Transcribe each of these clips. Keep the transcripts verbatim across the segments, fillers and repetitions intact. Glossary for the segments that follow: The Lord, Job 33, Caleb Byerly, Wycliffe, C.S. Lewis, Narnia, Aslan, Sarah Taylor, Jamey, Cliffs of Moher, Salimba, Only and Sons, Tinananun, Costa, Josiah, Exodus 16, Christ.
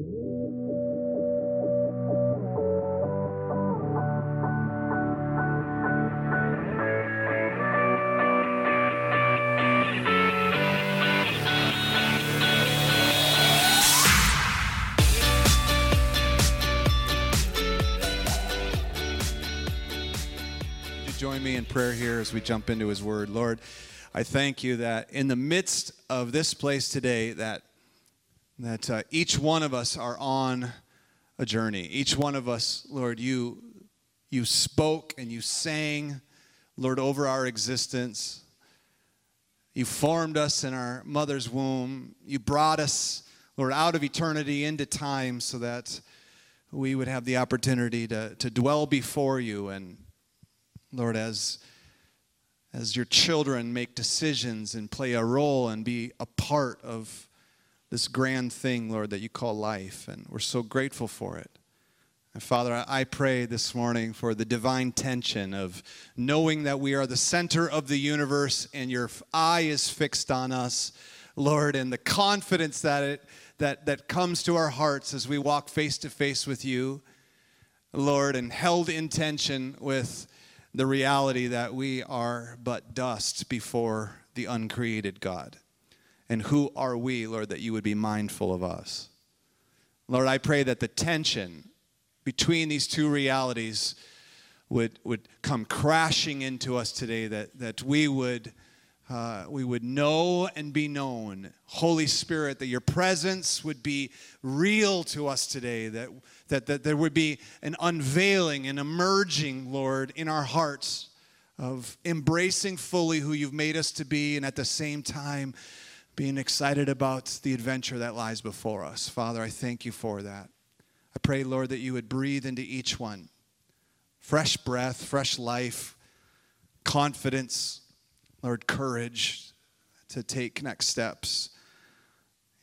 Join me in prayer here as we jump into his word. Lord, I thank you that in the midst of this place today, that that uh, each one of us are on a journey. Each one of us, Lord, you you spoke and you sang, Lord, over our existence. You formed us in our mother's womb. You brought us, Lord, out of eternity into time so that we would have the opportunity to, to dwell before you. And Lord, as, as your children make decisions and play a role and be a part of this grand thing, Lord, that you call life, and we're so grateful for it. And Father, I pray this morning for the divine tension of knowing that we are the center of the universe and your eye is fixed on us, Lord, and the confidence that it that, that comes to our hearts as we walk face to face with you, Lord, and held in tension with the reality that we are but dust before the uncreated God. And who are we, Lord, that you would be mindful of us? Lord, I pray that the tension between these two realities would would come crashing into us today, that, that we would uh, we would know and be known. Holy Spirit, that your presence would be real to us today, that That, that there would be an unveiling, an emerging, Lord, in our hearts of embracing fully who you've made us to be, and at the same time being excited about the adventure that lies before us. Father, I thank you for that. I pray, Lord, that you would breathe into each one fresh breath, fresh life, confidence, Lord, courage to take next steps.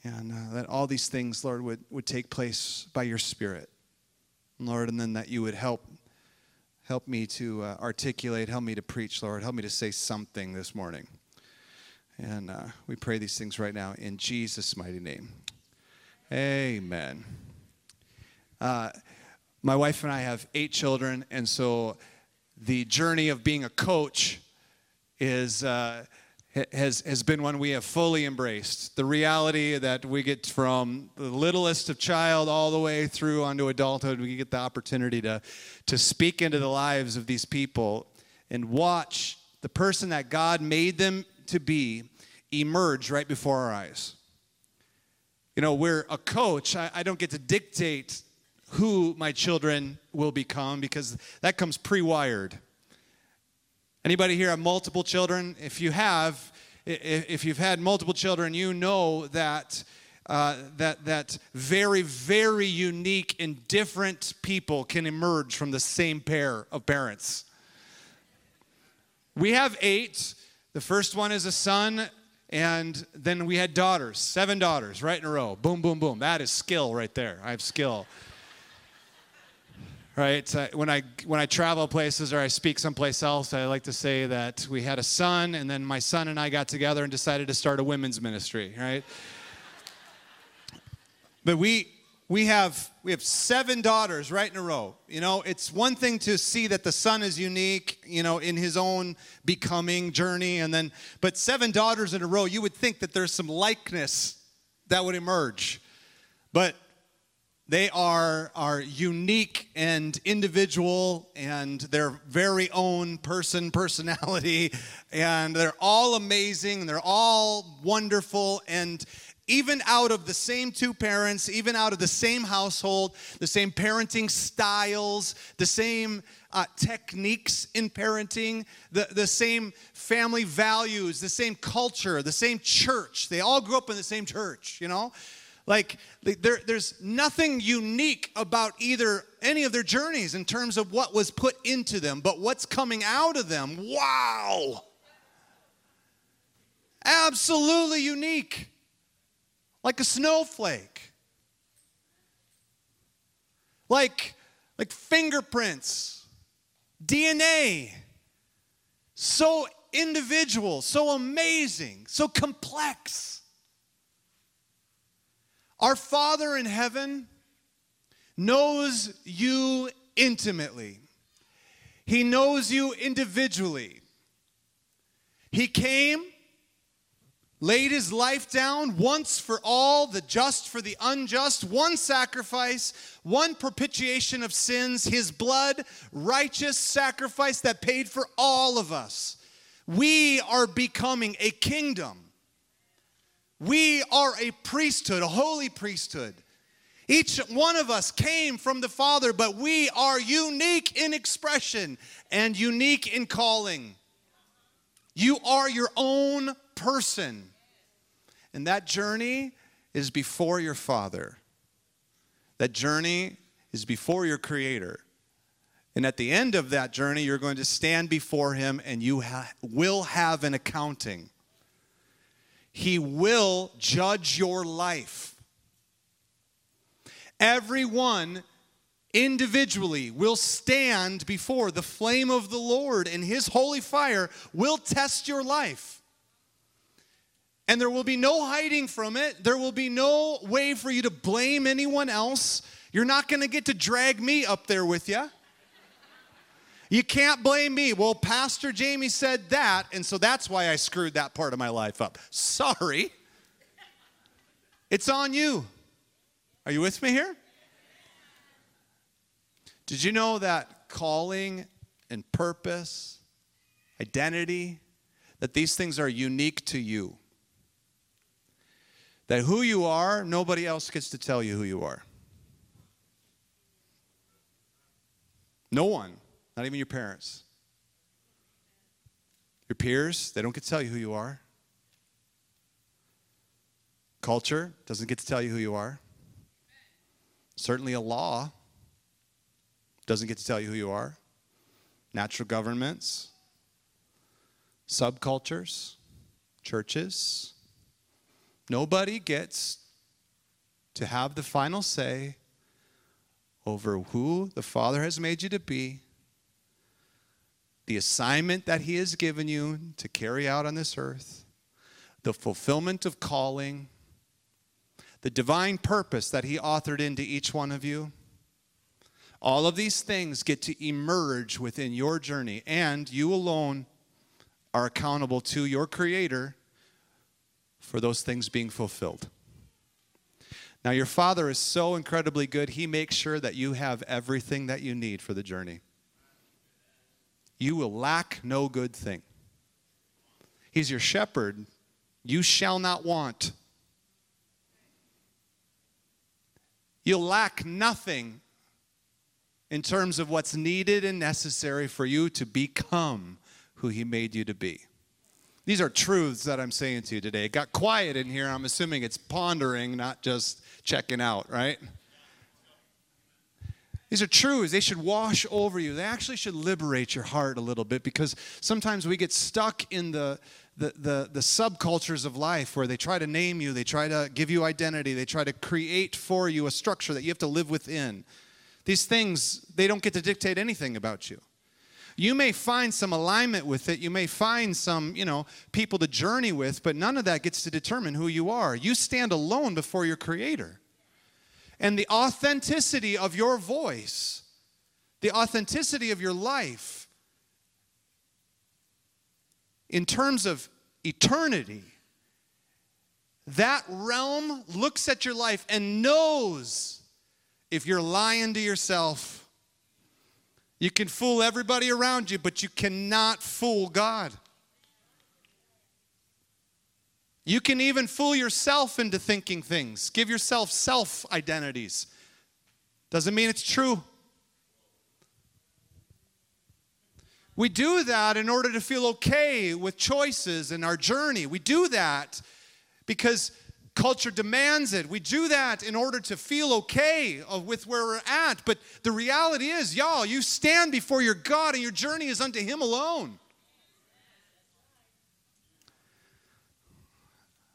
And uh, that all these things, Lord, would, would take place by your Spirit, Lord, and then that you would help help me to uh, articulate, help me to preach, Lord, help me to say something this morning. And uh, we pray these things right now in Jesus' mighty name. Amen. Uh, my wife and I have eight children, and so the journey of being a coach is... Uh, has has been one we have fully embraced. The reality that we get from the littlest of child all the way through onto adulthood, we get the opportunity to, to speak into the lives of these people and watch the person that God made them to be emerge right before our eyes. You know, we're a coach. I, I don't get to dictate who my children will become because that comes pre-wired. Anybody here have multiple children? If you have, if you've had multiple children, you know that uh, that that very, very unique and different people can emerge from the same pair of parents. We have eight. The first one is a son, and then we had daughters, seven daughters right in a row. Boom, boom, boom. That is skill right there. I have skill. Right, uh, when I when I travel places or I speak someplace else, I like to say that we had a son, and then my son and I got together and decided to start a women's ministry. Right, but we we have we have seven daughters right in a row. You know, it's one thing to see that the son is unique, you know, in his own becoming journey, and then but seven daughters in a row, you would think that there's some likeness that would emerge, but they are, are unique and individual and their very own person, personality, and they're all amazing, and they're all wonderful, and even out of the same two parents, even out of the same household, the same parenting styles, the same uh, techniques in parenting, the, the same family values, the same culture, the same church. They all grew up in the same church, you know? Like, there, there's nothing unique about either any of their journeys in terms of what was put into them, but what's coming out of them, wow! Absolutely unique. Like a snowflake. Like, like fingerprints, D N A. So individual, so amazing, so complex. Our Father in heaven knows you intimately. He knows you individually. He came, laid his life down once for all, the just for the unjust, one sacrifice, one propitiation of sins, his blood, righteous sacrifice that paid for all of us. We are becoming a kingdom. We are a priesthood, a holy priesthood. Each one of us came from the Father, but we are unique in expression and unique in calling. You are your own person. And that journey is before your Father. That journey is before your Creator. And at the end of that journey, you're going to stand before Him and you ha- will have an accounting. He will judge your life. Everyone individually will stand before the flame of the Lord, and His holy fire will test your life. And there will be no hiding from it. There will be no way for you to blame anyone else. You're not going to get to drag me up there with you. You can't blame me. Well, Pastor Jamey said that, and so that's why I screwed that part of my life up. Sorry. It's on you. Are you with me here? Did you know that calling and purpose, identity, that these things are unique to you? That who you are, nobody else gets to tell you who you are. No one, not even your parents. Your peers, they don't get to tell you who you are. Culture doesn't get to tell you who you are. Certainly a law doesn't get to tell you who you are. Natural governments, subcultures, churches. Nobody gets to have the final say over who the Father has made you to be, the assignment that He has given you to carry out on this earth, the fulfillment of calling, the divine purpose that He authored into each one of you. All of these things get to emerge within your journey, and you alone are accountable to your Creator for those things being fulfilled. Now, your Father is so incredibly good, He makes sure that you have everything that you need for the journey. You will lack no good thing. He's your shepherd. You shall not want. You'll lack nothing in terms of what's needed and necessary for you to become who He made you to be. These are truths that I'm saying to you today. It got quiet in here. I'm assuming it's pondering, not just checking out, right? These are truths. They should wash over you. They actually should liberate your heart a little bit, because sometimes we get stuck in the, the, the, the subcultures of life where they try to name you. They try to give you identity. They try to create for you a structure that you have to live within. These things, they don't get to dictate anything about you. You may find some alignment with it. You may find some, you know, people to journey with, but none of that gets to determine who you are. You stand alone before your Creator. And the authenticity of your voice, the authenticity of your life, in terms of eternity, that realm looks at your life and knows if you're lying to yourself. You can fool everybody around you, but you cannot fool God. You can even fool yourself into thinking things. Give yourself self-identities. Doesn't mean it's true. We do that in order to feel okay with choices in our journey. We do that because culture demands it. We do that in order to feel okay with where we're at. But the reality is, y'all, you stand before your God and your journey is unto Him alone.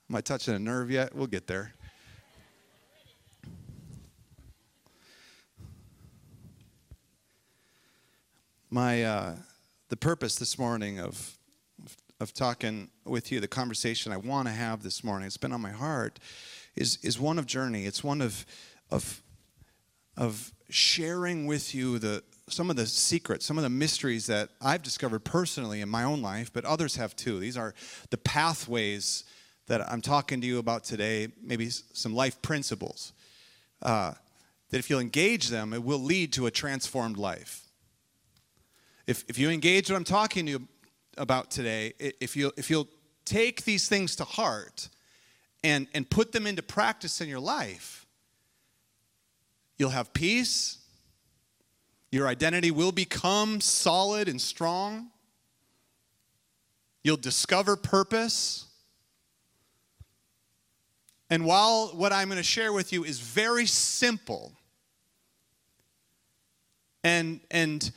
Am I touching a nerve yet? We'll get there. My, uh, the purpose this morning of of talking with you, the conversation I want to have this morning, it's been on my heart, is is one of journey. It's one of of of sharing with you the some of the secrets, some of the mysteries that I've discovered personally in my own life, but others have too. These are the pathways that I'm talking to you about today, maybe some life principles, uh, that if you'll engage them, it will lead to a transformed life. If if you engage what I'm talking to you about today, if you'll, if you'll take these things to heart and, and put them into practice in your life, you'll have peace. Your identity will become solid and strong. You'll discover purpose. And while what I'm going to share with you is very simple, and, and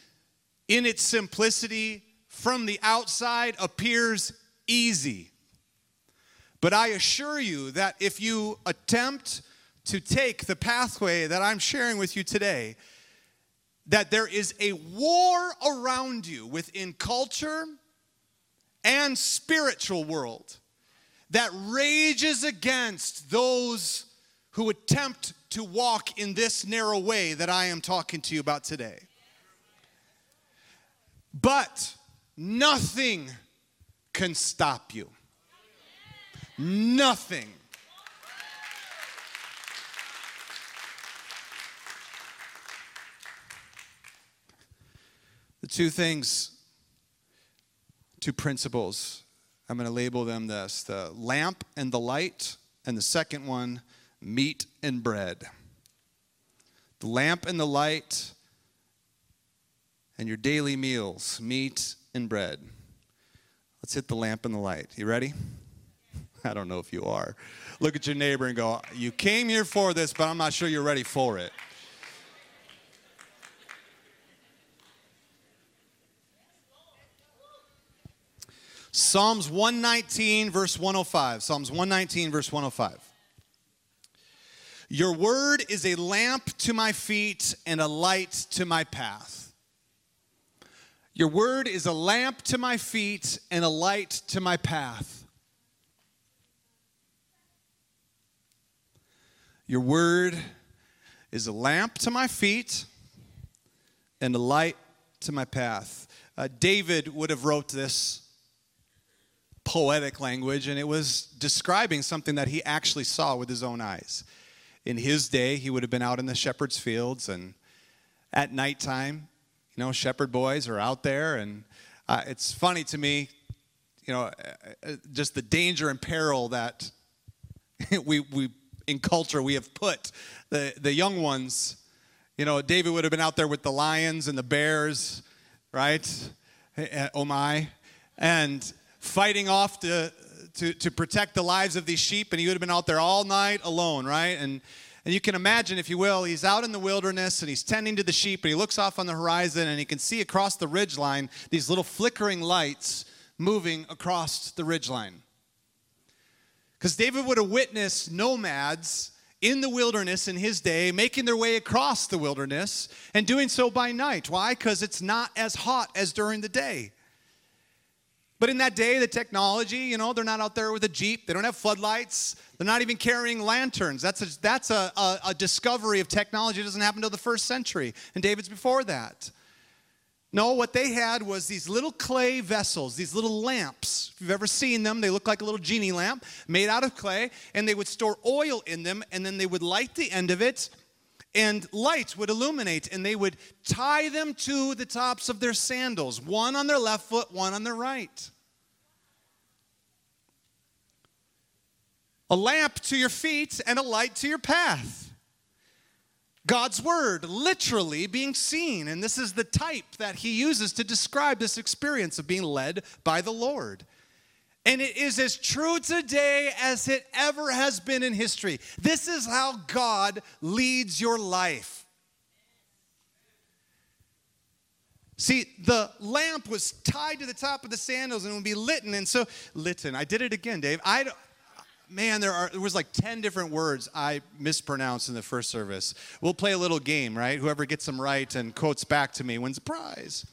in its simplicity, from the outside, appears easy. But I assure you that if you attempt to take the pathway that I'm sharing with you today, that there is a war around you within culture and spiritual world that rages against those who attempt to walk in this narrow way that I am talking to you about today. But nothing can stop you. Nothing. The two things, two principles, I'm going to label them this, the lamp and the light, and the second one, meat and bread. The lamp and the light and your daily meals, meat and bread. Let's hit the lamp and the light. You ready? I don't know if you are. Look at your neighbor and go, you came here for this, but I'm not sure you're ready for it. Psalms one nineteen, verse one oh five. Psalms one nineteen, verse one oh five. Your word is a lamp to my feet and a light to my path. Your word is a lamp to my feet and a light to my path. Your word is a lamp to my feet and a light to my path. Uh, David would have wrote this poetic language, and it was describing something that he actually saw with his own eyes. In his day, he would have been out in the shepherd's fields, and at nighttime, you know, shepherd boys are out there, and uh, it's funny to me, you know, just the danger and peril that we we in culture we have put the the young ones. You know, David would have been out there with the lions and the bears, right? Oh my, and fighting off to, to to protect the lives of these sheep, and he would have been out there all night alone, right? And and you can imagine, if you will, he's out in the wilderness, and he's tending to the sheep, and he looks off on the horizon, and he can see across the ridgeline these little flickering lights moving across the ridgeline. Because David would have witnessed nomads in the wilderness in his day making their way across the wilderness and doing so by night. Why? Because it's not as hot as during the day. But in that day, the technology, you know, they're not out there with a Jeep. They don't have floodlights. They're not even carrying lanterns. That's a, that's a, a, a discovery of technology that doesn't happen until the first century. And David's before that. No, what they had was these little clay vessels, these little lamps. If you've ever seen them, they look like a little genie lamp made out of clay. And they would store oil in them, and then they would light the end of it. And lights would illuminate, and they would tie them to the tops of their sandals, one on their left foot, one on their right. A lamp to your feet and a light to your path. God's word literally being seen, and this is the type that he uses to describe this experience of being led by the Lord. And it is as true today as it ever has been in history. This is how God leads your life. See, the lamp was tied to the top of the sandals and would be lit. And so, lit. I did it again, Dave. I don't, man, there are there was like ten different words I mispronounced in the first service. We'll play a little game, right? Whoever gets them right and quotes back to me wins a prize.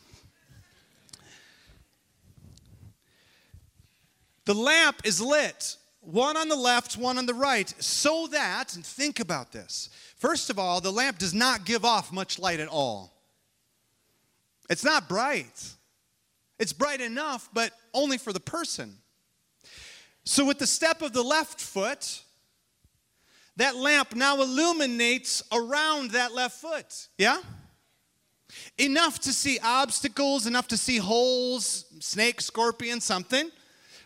The lamp is lit one on the left, one on the right, so that, and think about this. First of all, the lamp does not give off much light at all. It's not bright. It's bright enough, but only for the person. So with the step of the left foot, that lamp now illuminates around that left foot. Yeah? Enough to see obstacles, enough to see holes, snake, scorpion, something,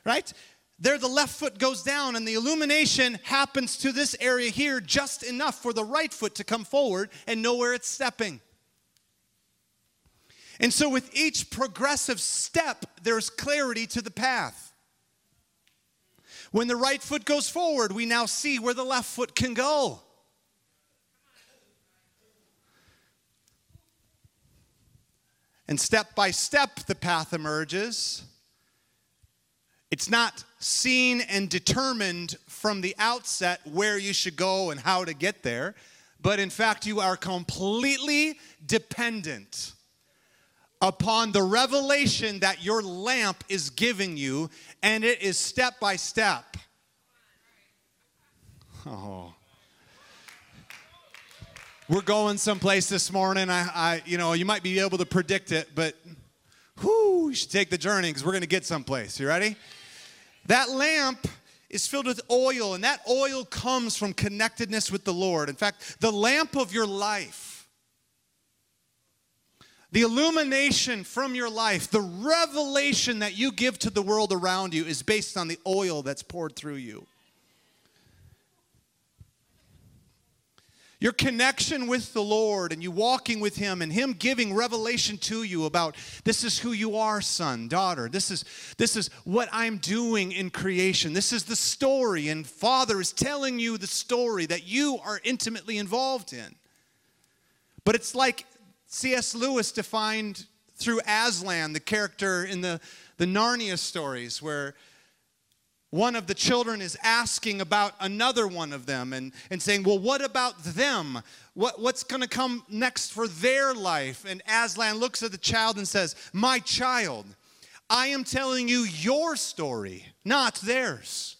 right? There the left foot goes down and the illumination happens to this area here just enough for the right foot to come forward and know where it's stepping. And so with each progressive step, there's clarity to the path. When the right foot goes forward, we now see where the left foot can go. And step by step, the path emerges. It's not seen and determined from the outset where you should go and how to get there, but in fact, you are completely dependent upon the revelation that your lamp is giving you, and it is step by step. Oh, we're going someplace this morning. I, I, you know, you might be able to predict it, but whoo, you should take the journey because we're going to get someplace. You ready? That lamp is filled with oil, and that oil comes from connectedness with the Lord. In fact, the lamp of your life, the illumination from your life, the revelation that you give to the world around you is based on the oil that's poured through you. Your connection with the Lord and you walking with Him and Him giving revelation to you about this is who you are, son, daughter. This is, this is what I'm doing in creation. This is the story, and Father is telling you the story that you are intimately involved in. But it's like C S Lewis defined through Aslan, the character in the, the Narnia stories, where one of the children is asking about another one of them and, and saying, well, what about them? What, what's going to come next for their life? And Aslan looks at the child and says, my child, I am telling you your story, not theirs.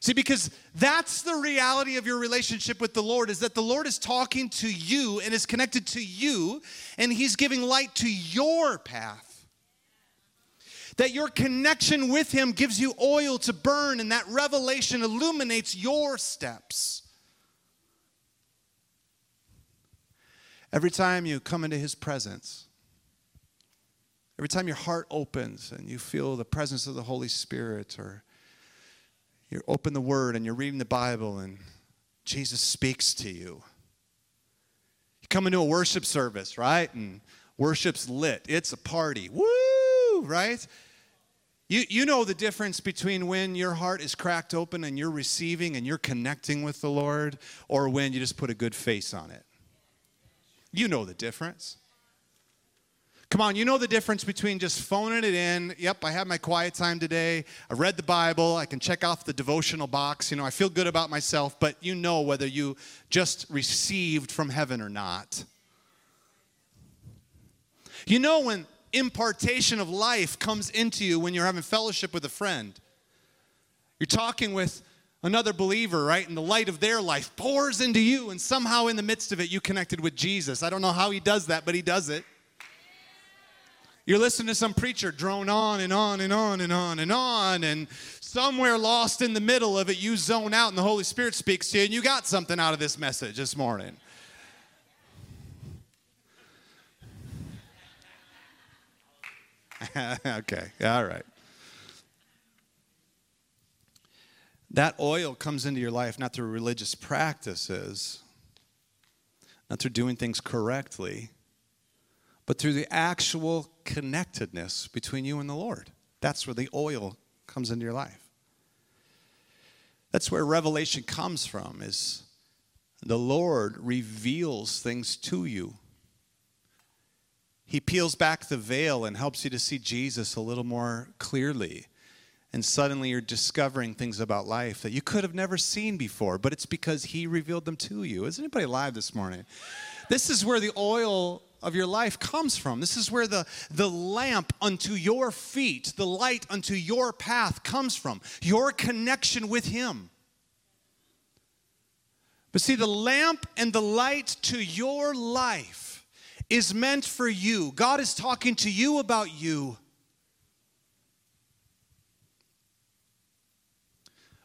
See, because that's the reality of your relationship with the Lord, is that the Lord is talking to you and is connected to you, and He's giving light to your path. That your connection with Him gives you oil to burn, and that revelation illuminates your steps. Every time you come into His presence, every time your heart opens and you feel the presence of the Holy Spirit, or you open the Word and you're reading the Bible and Jesus speaks to you. You come into a worship service, right? And worship's lit. It's a party. Woo! Right? You, you know the difference between when your heart is cracked open and you're receiving and you're connecting with the Lord, or when you just put a good face on it. You know the difference. Come on, you know the difference between just phoning it in. Yep, I had my quiet time today. I read the Bible. I can check off the devotional box. You know, I feel good about myself, but you know whether you just received from heaven or not. You know when impartation of life comes into you when you're having fellowship with a friend. You're talking with another believer, right? And the light of their life pours into you, and somehow in the midst of it, you connected with Jesus. I don't know how He does that, but He does it. You're listening to some preacher drone on and on and on and on and on, and somewhere lost in the middle of it, you zone out and the Holy Spirit speaks to you, and you got something out of this message this morning. Okay, all right. That oil comes into your life not through religious practices, not through doing things correctly, but through the actual connectedness between you and the Lord. That's where the oil comes into your life. That's where revelation comes from, is the Lord reveals things to you. He peels back the veil and helps you to see Jesus a little more clearly. And suddenly you're discovering things about life that you could have never seen before, but it's because he revealed them to you. Is anybody alive this morning? This is where the oil of your life comes from. This is where the, the lamp unto your feet, the light unto your path comes from, your connection with him. But see, the lamp and the light to your life is meant for you. God is talking to you about you.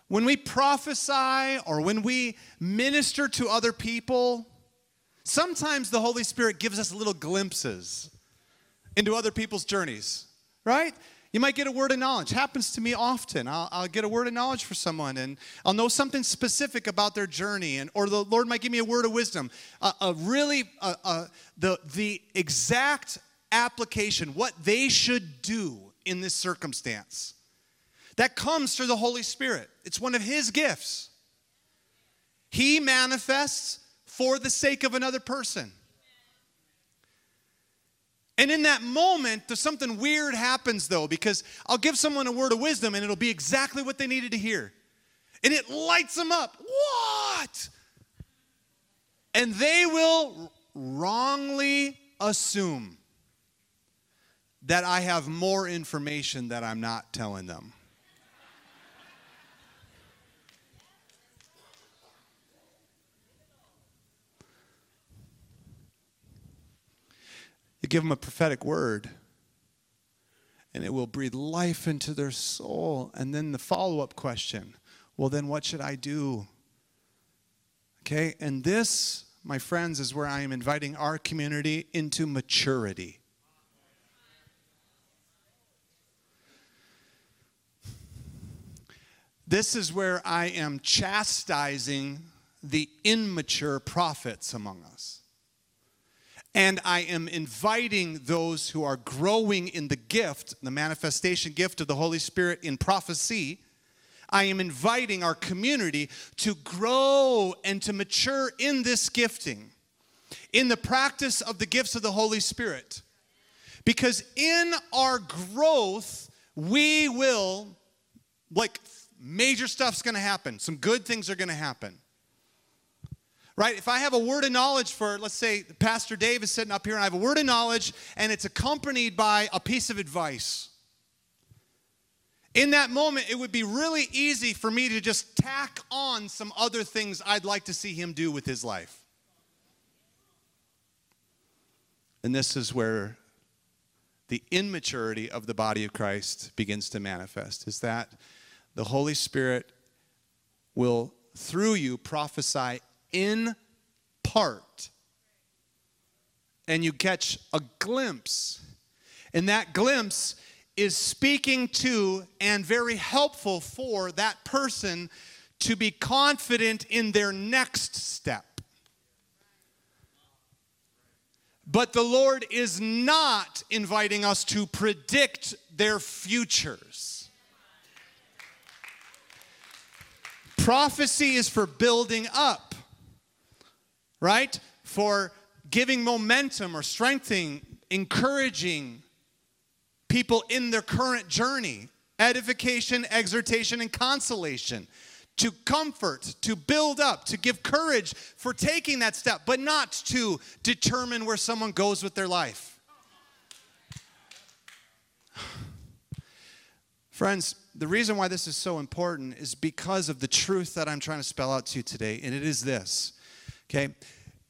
When we prophesy or when we minister to other people, sometimes the Holy Spirit gives us little glimpses into other people's journeys, right? You might get a word of knowledge. Happens to me often. I'll, I'll get a word of knowledge for someone, and I'll know something specific about their journey, and or the Lord might give me a word of wisdom. Uh, a really, uh, uh, the the exact application, what they should do in this circumstance. That comes through the Holy Spirit. It's one of his gifts. He manifests for the sake of another person. And in that moment, there's something weird happens, though, because I'll give someone a word of wisdom, and it'll be exactly what they needed to hear. And it lights them up. What? And they will wrongly assume that I have more information that I'm not telling them. You give them a prophetic word, and it will breathe life into their soul. And then the follow-up question, well, then what should I do? Okay, and this, my friends, is where I am inviting our community into maturity. This is where I am chastising the immature prophets among us. And I am inviting those who are growing in the gift, the manifestation gift of the Holy Spirit in prophecy. I am inviting our community to grow and to mature in this gifting, in the practice of the gifts of the Holy Spirit. Because in our growth, we will, like, major stuff's going to happen. Some good things are going to happen. Right? If I have a word of knowledge for, let's say, Pastor Dave is sitting up here and I have a word of knowledge and it's accompanied by a piece of advice. In that moment, it would be really easy for me to just tack on some other things I'd like to see him do with his life. And this is where the immaturity of the body of Christ begins to manifest, is that the Holy Spirit will, through you, prophesy in part, and you catch a glimpse, and that glimpse is speaking to and very helpful for that person to be confident in their next step. But the Lord is not inviting us to predict their futures. Prophecy is for building up. Right? For giving momentum or strengthening, encouraging people in their current journey, edification, exhortation, and consolation, to comfort, to build up, to give courage for taking that step, but not to determine where someone goes with their life. Friends, the reason why this is so important is because of the truth that I'm trying to spell out to you today, and it is this. Okay,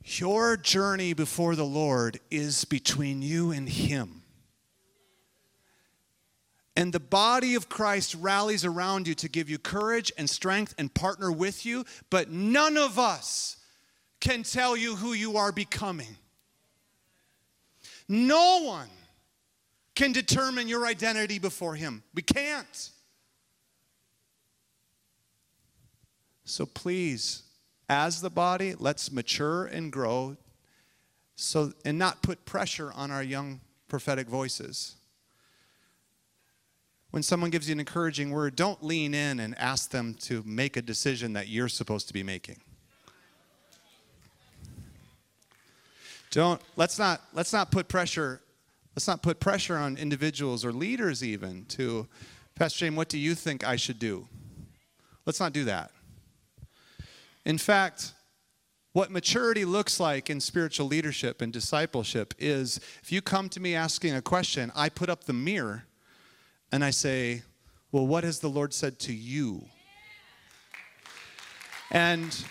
your journey before the Lord is between you and him. And the body of Christ rallies around you to give you courage and strength and partner with you, but none of us can tell you who you are becoming. No one can determine your identity before him. We can't. So please, as the body, let's mature and grow so and not put pressure on our young prophetic voices. When someone gives you an encouraging word, don't lean in and ask them to make a decision that you're supposed to be making. Don't let's not let's not put pressure let's not put pressure on individuals or leaders even to Pastor Jamey, what do you think I should do? Let's not do that. In fact, what maturity looks like in spiritual leadership and discipleship is if you come to me asking a question, I put up the mirror and I say, well, what has the Lord said to you? And,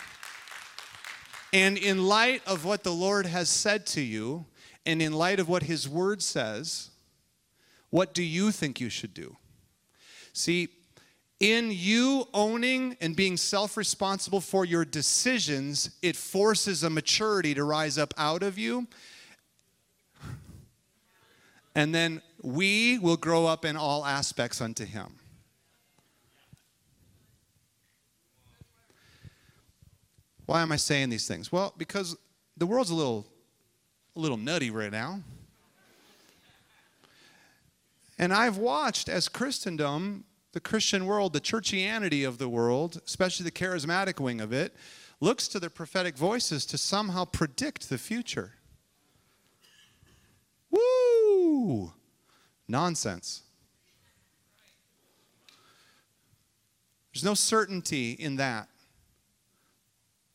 and in light of what the Lord has said to you, and in light of what his word says, what do you think you should do? See, in you owning and being self-responsible for your decisions, it forces a maturity to rise up out of you. And then we will grow up in all aspects unto him. Why am I saying these things? Well, because the world's a little, a little nutty right now. And I've watched as Christendom, the Christian world, the churchianity of the world, especially the charismatic wing of it, looks to their prophetic voices to somehow predict the future. Woo! Nonsense. There's no certainty in that.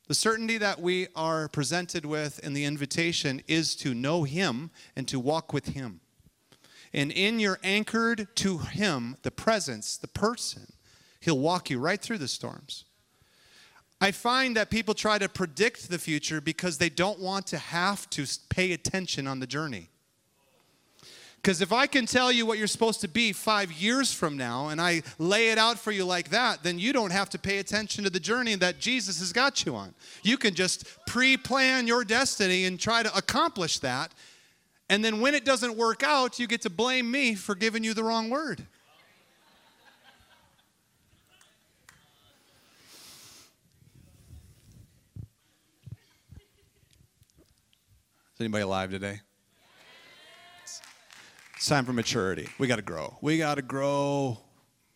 The certainty that we are presented with in the invitation is to know him and to walk with him. And in your anchored to him, the presence, the person, he'll walk you right through the storms. I find that people try to predict the future because they don't want to have to pay attention on the journey. Because if I can tell you what you're supposed to be five years from now, and I lay it out for you like that, then you don't have to pay attention to the journey that Jesus has got you on. You can just pre-plan your destiny and try to accomplish that. And then when it doesn't work out, you get to blame me for giving you the wrong word. Is anybody alive today? It's time for maturity. We got to grow. We got to grow.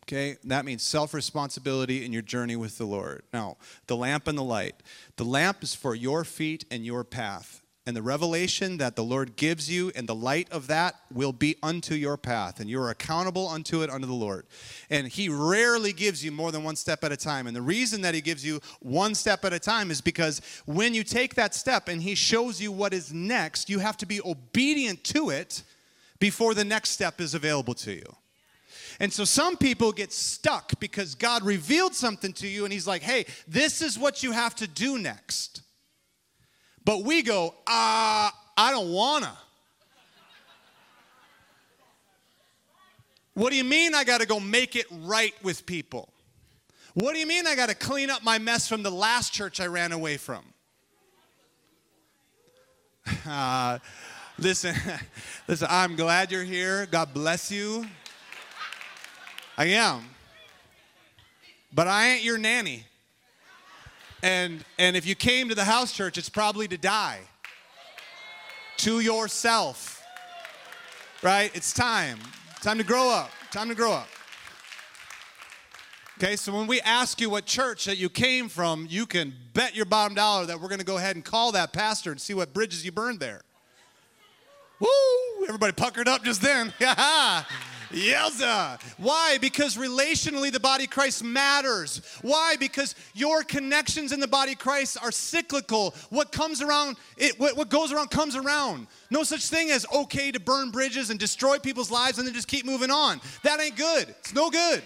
Okay? That means self-responsibility in your journey with the Lord. Now, the lamp and the light. The lamp is for your feet and your path. And the revelation that the Lord gives you and the light of that will be unto your path. And you are accountable unto it unto the Lord. And he rarely gives you more than one step at a time. And the reason that he gives you one step at a time is because when you take that step and he shows you what is next, you have to be obedient to it before the next step is available to you. And so some people get stuck because God revealed something to you and he's like, hey, this is what you have to do next. But we go, ah, uh, I don't wanna. What do you mean I gotta go make it right with people? What do you mean I gotta clean up my mess from the last church I ran away from? Uh, Listen, listen, I'm glad you're here. God bless you. I am. But I ain't your nanny. And and if you came to the house church, it's probably to die. To yourself. Right? It's time. Time to grow up. Time to grow up. Okay, so when we ask you what church that you came from, you can bet your bottom dollar that we're going to go ahead and call that pastor and see what bridges you burned there. Woo! Everybody puckered up just then. Yelza. Why? Because relationally the body of Christ matters. Why? Because your connections in the body of Christ are cyclical. What comes around, it what, what goes around comes around. No such thing as okay to burn bridges and destroy people's lives and then just keep moving on. That ain't good. It's no good.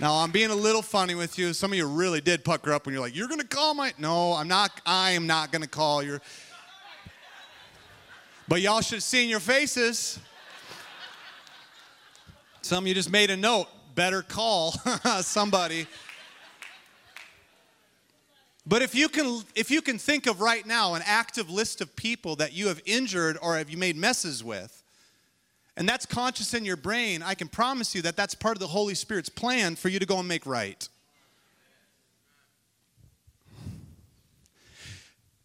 Now, I'm being a little funny with you. Some of you really did pucker up when you're like, you're going to call my... No, I'm not. I am not going to call your... But y'all should have seen your faces. Some of you just made a note. Better call somebody. But if you can if you can think of right now an active list of people that you have injured or have you made messes with, and that's conscious in your brain, I can promise you that that's part of the Holy Spirit's plan for you to go and make right.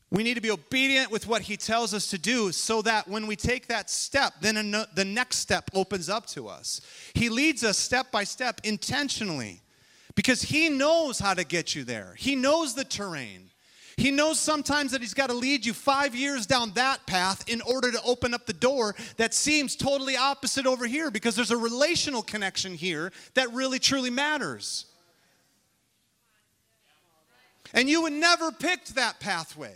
We need to be obedient with what he tells us to do so that when we take that step, then the next step opens up to us. He leads us step by step intentionally because he knows how to get you there. He knows the terrain. He knows sometimes that he's got to lead you five years down that path in order to open up the door that seems totally opposite over here, because there's a relational connection here that really truly matters. And you would never picked that pathway.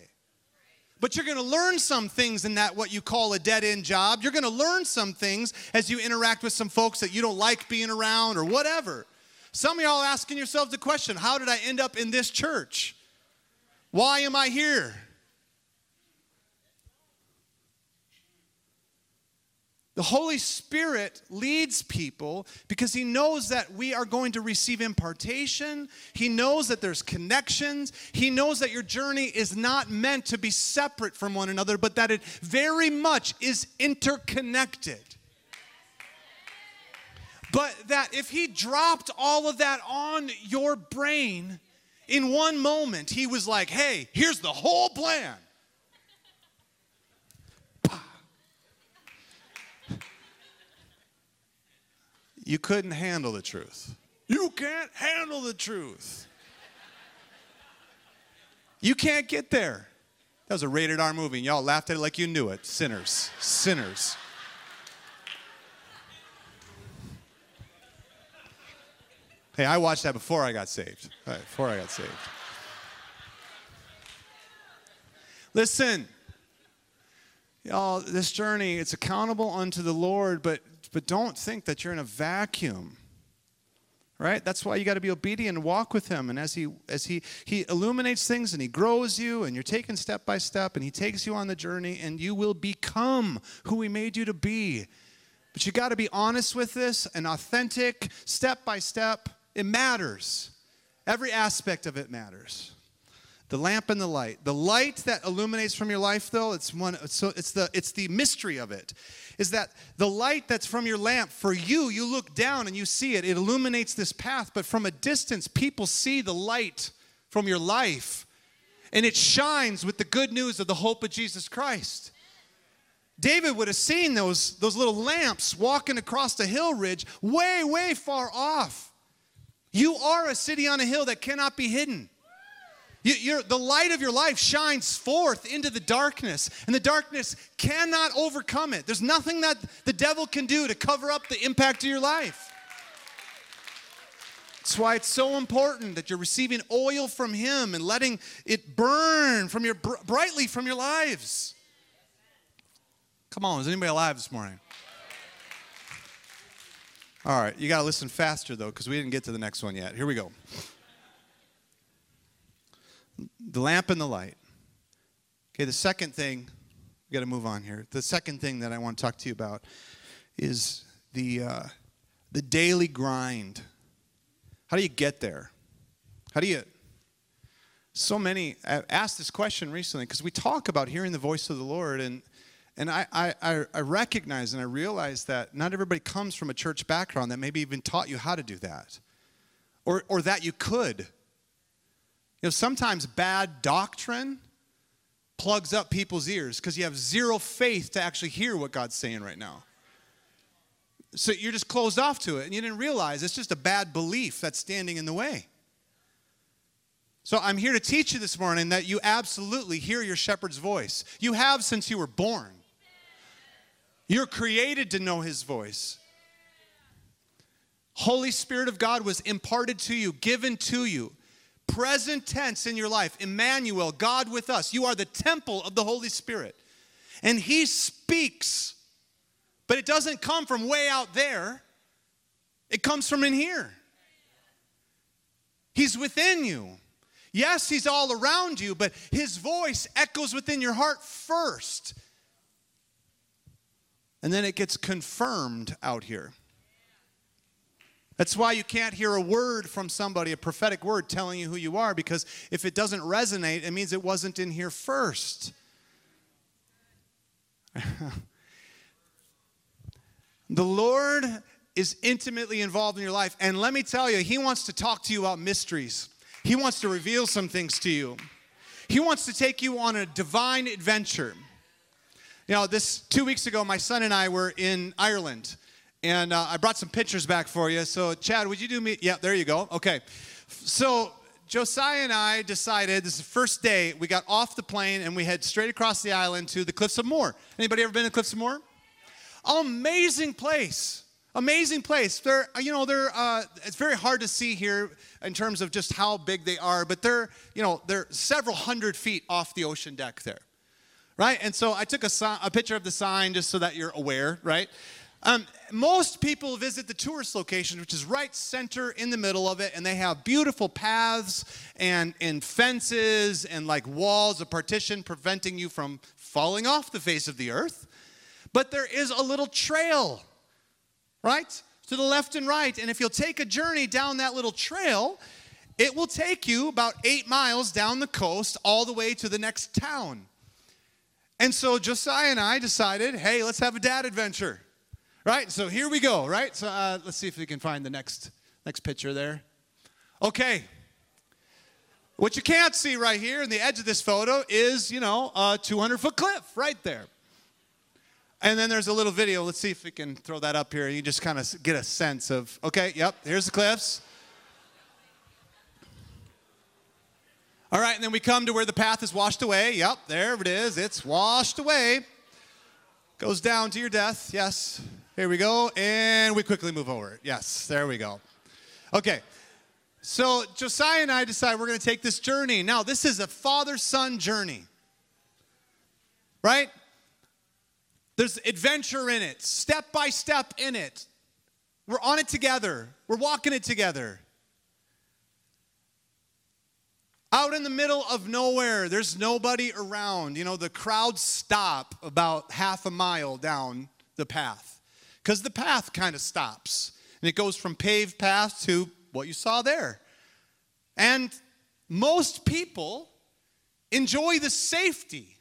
But you're going to learn some things in that what you call a dead-end job. You're going to learn some things as you interact with some folks that you don't like being around or whatever. Some of y'all asking yourselves the question, how did I end up in this church? Why am I here? The Holy Spirit leads people because he knows that we are going to receive impartation. He knows that there's connections. He knows that your journey is not meant to be separate from one another, but that it very much is interconnected. But that if he dropped all of that on your brain in one moment, he was like, hey, here's the whole plan. You couldn't handle the truth. You can't handle the truth. You can't get there. That was a rated R movie, and y'all laughed at it like you knew it. Sinners. Sinners. Hey, I watched that before I got saved. All right, before I got saved. Listen. Y'all, this journey, it's accountable unto the Lord, but But don't think that you're in a vacuum, right? That's why you got to be obedient and walk with him. And as he as he he illuminates things and he grows you, and you're taken step by step, and he takes you on the journey, and you will become who he made you to be. But you got to be honest with this and authentic, step by step. It matters. Every aspect of it matters. The lamp and the light. The light that illuminates from your life, though, it's one. So it's the it's the mystery of it, is that the light that's from your lamp, for you, you look down and you see it. It illuminates this path, but from a distance, people see the light from your life, and it shines with the good news of the hope of Jesus Christ. David would have seen those those little lamps walking across the hill ridge, way, way far off. You are a city on a hill that cannot be hidden. You, you're, the light of your life shines forth into the darkness, and the darkness cannot overcome it. There's nothing that the devil can do to cover up the impact of your life. That's why it's so important that you're receiving oil from him and letting it burn from your br- brightly from your lives. Come on, is anybody alive this morning? All right, you got to listen faster, though, because we didn't get to the next one yet. Here we go. The lamp and the light. Okay, the second thing, we got to move on here. The second thing that I want to talk to you about is the uh, the daily grind. How do you get there? How do you? So many I asked this question recently because we talk about hearing the voice of the Lord, and and I I I recognize and I realize that not everybody comes from a church background that maybe even taught you how to do that, or or that you could. You know, sometimes bad doctrine plugs up people's ears because you have zero faith to actually hear what God's saying right now. So you're just closed off to it, and you didn't realize it's just a bad belief that's standing in the way. So I'm here to teach you this morning that you absolutely hear your shepherd's voice. You have since you were born. You're created to know his voice. Holy Spirit of God was imparted to you, given to you. Present tense in your life, Emmanuel, God with us. You are the temple of the Holy Spirit. And he speaks, but it doesn't come from way out there. It comes from in here. He's within you. Yes, he's all around you, but his voice echoes within your heart first. And then it gets confirmed out here. That's why you can't hear a word from somebody, a prophetic word telling you who you are, because if it doesn't resonate, it means it wasn't in here first. The Lord is intimately involved in your life, and let me tell you, he wants to talk to you about mysteries. He wants to reveal some things to you. He wants to take you on a divine adventure. You know, this two weeks ago, my son and I were in Ireland. And uh, I brought some pictures back for you. So, Chad, would you do me? Yeah, there you go. Okay. So, Josiah and I decided, this is the first day, we got off the plane and we head straight across the island to the Cliffs of Moher. Anybody ever been to the Cliffs of Moher? Amazing place. Amazing place. They're, you know, they're, uh, it's very hard to see here in terms of just how big they are, but they're, you know, they're several hundred feet off the ocean deck there, right? And so I took a, si- a picture of the sign just so that you're aware, right? Um, most people visit the tourist location, which is right center in the middle of it, and they have beautiful paths and, and fences and like walls of partition preventing you from falling off the face of the earth. But there is a little trail, right, to the left and right. And if you'll take a journey down that little trail, it will take you about eight miles down the coast all the way to the next town. And so Josiah and I decided, hey, let's have a dad adventure, right? So here we go, right? So uh, let's see if we can find the next, next picture there. Okay. What you can't see right here in the edge of this photo is, you know, a two hundred foot cliff right there. And then there's a little video. Let's see if we can throw that up here. You just kind of get a sense of, okay, yep, here's the cliffs. All right, and then we come to where the path is washed away. Yep, there it is. It's washed away. Goes down to your death. Yes, here we go. And we quickly move over. Yes, there we go. Okay, so Josiah and I decide we're going to take this journey. Now, this is a father-son journey, right? There's adventure in it, step by step in it. We're on it together. We're walking it together. Out in the middle of nowhere, there's nobody around. You know, the crowds stop about half a mile down the path because the path kind of stops. And it goes from paved path to what you saw there. And most people enjoy the safety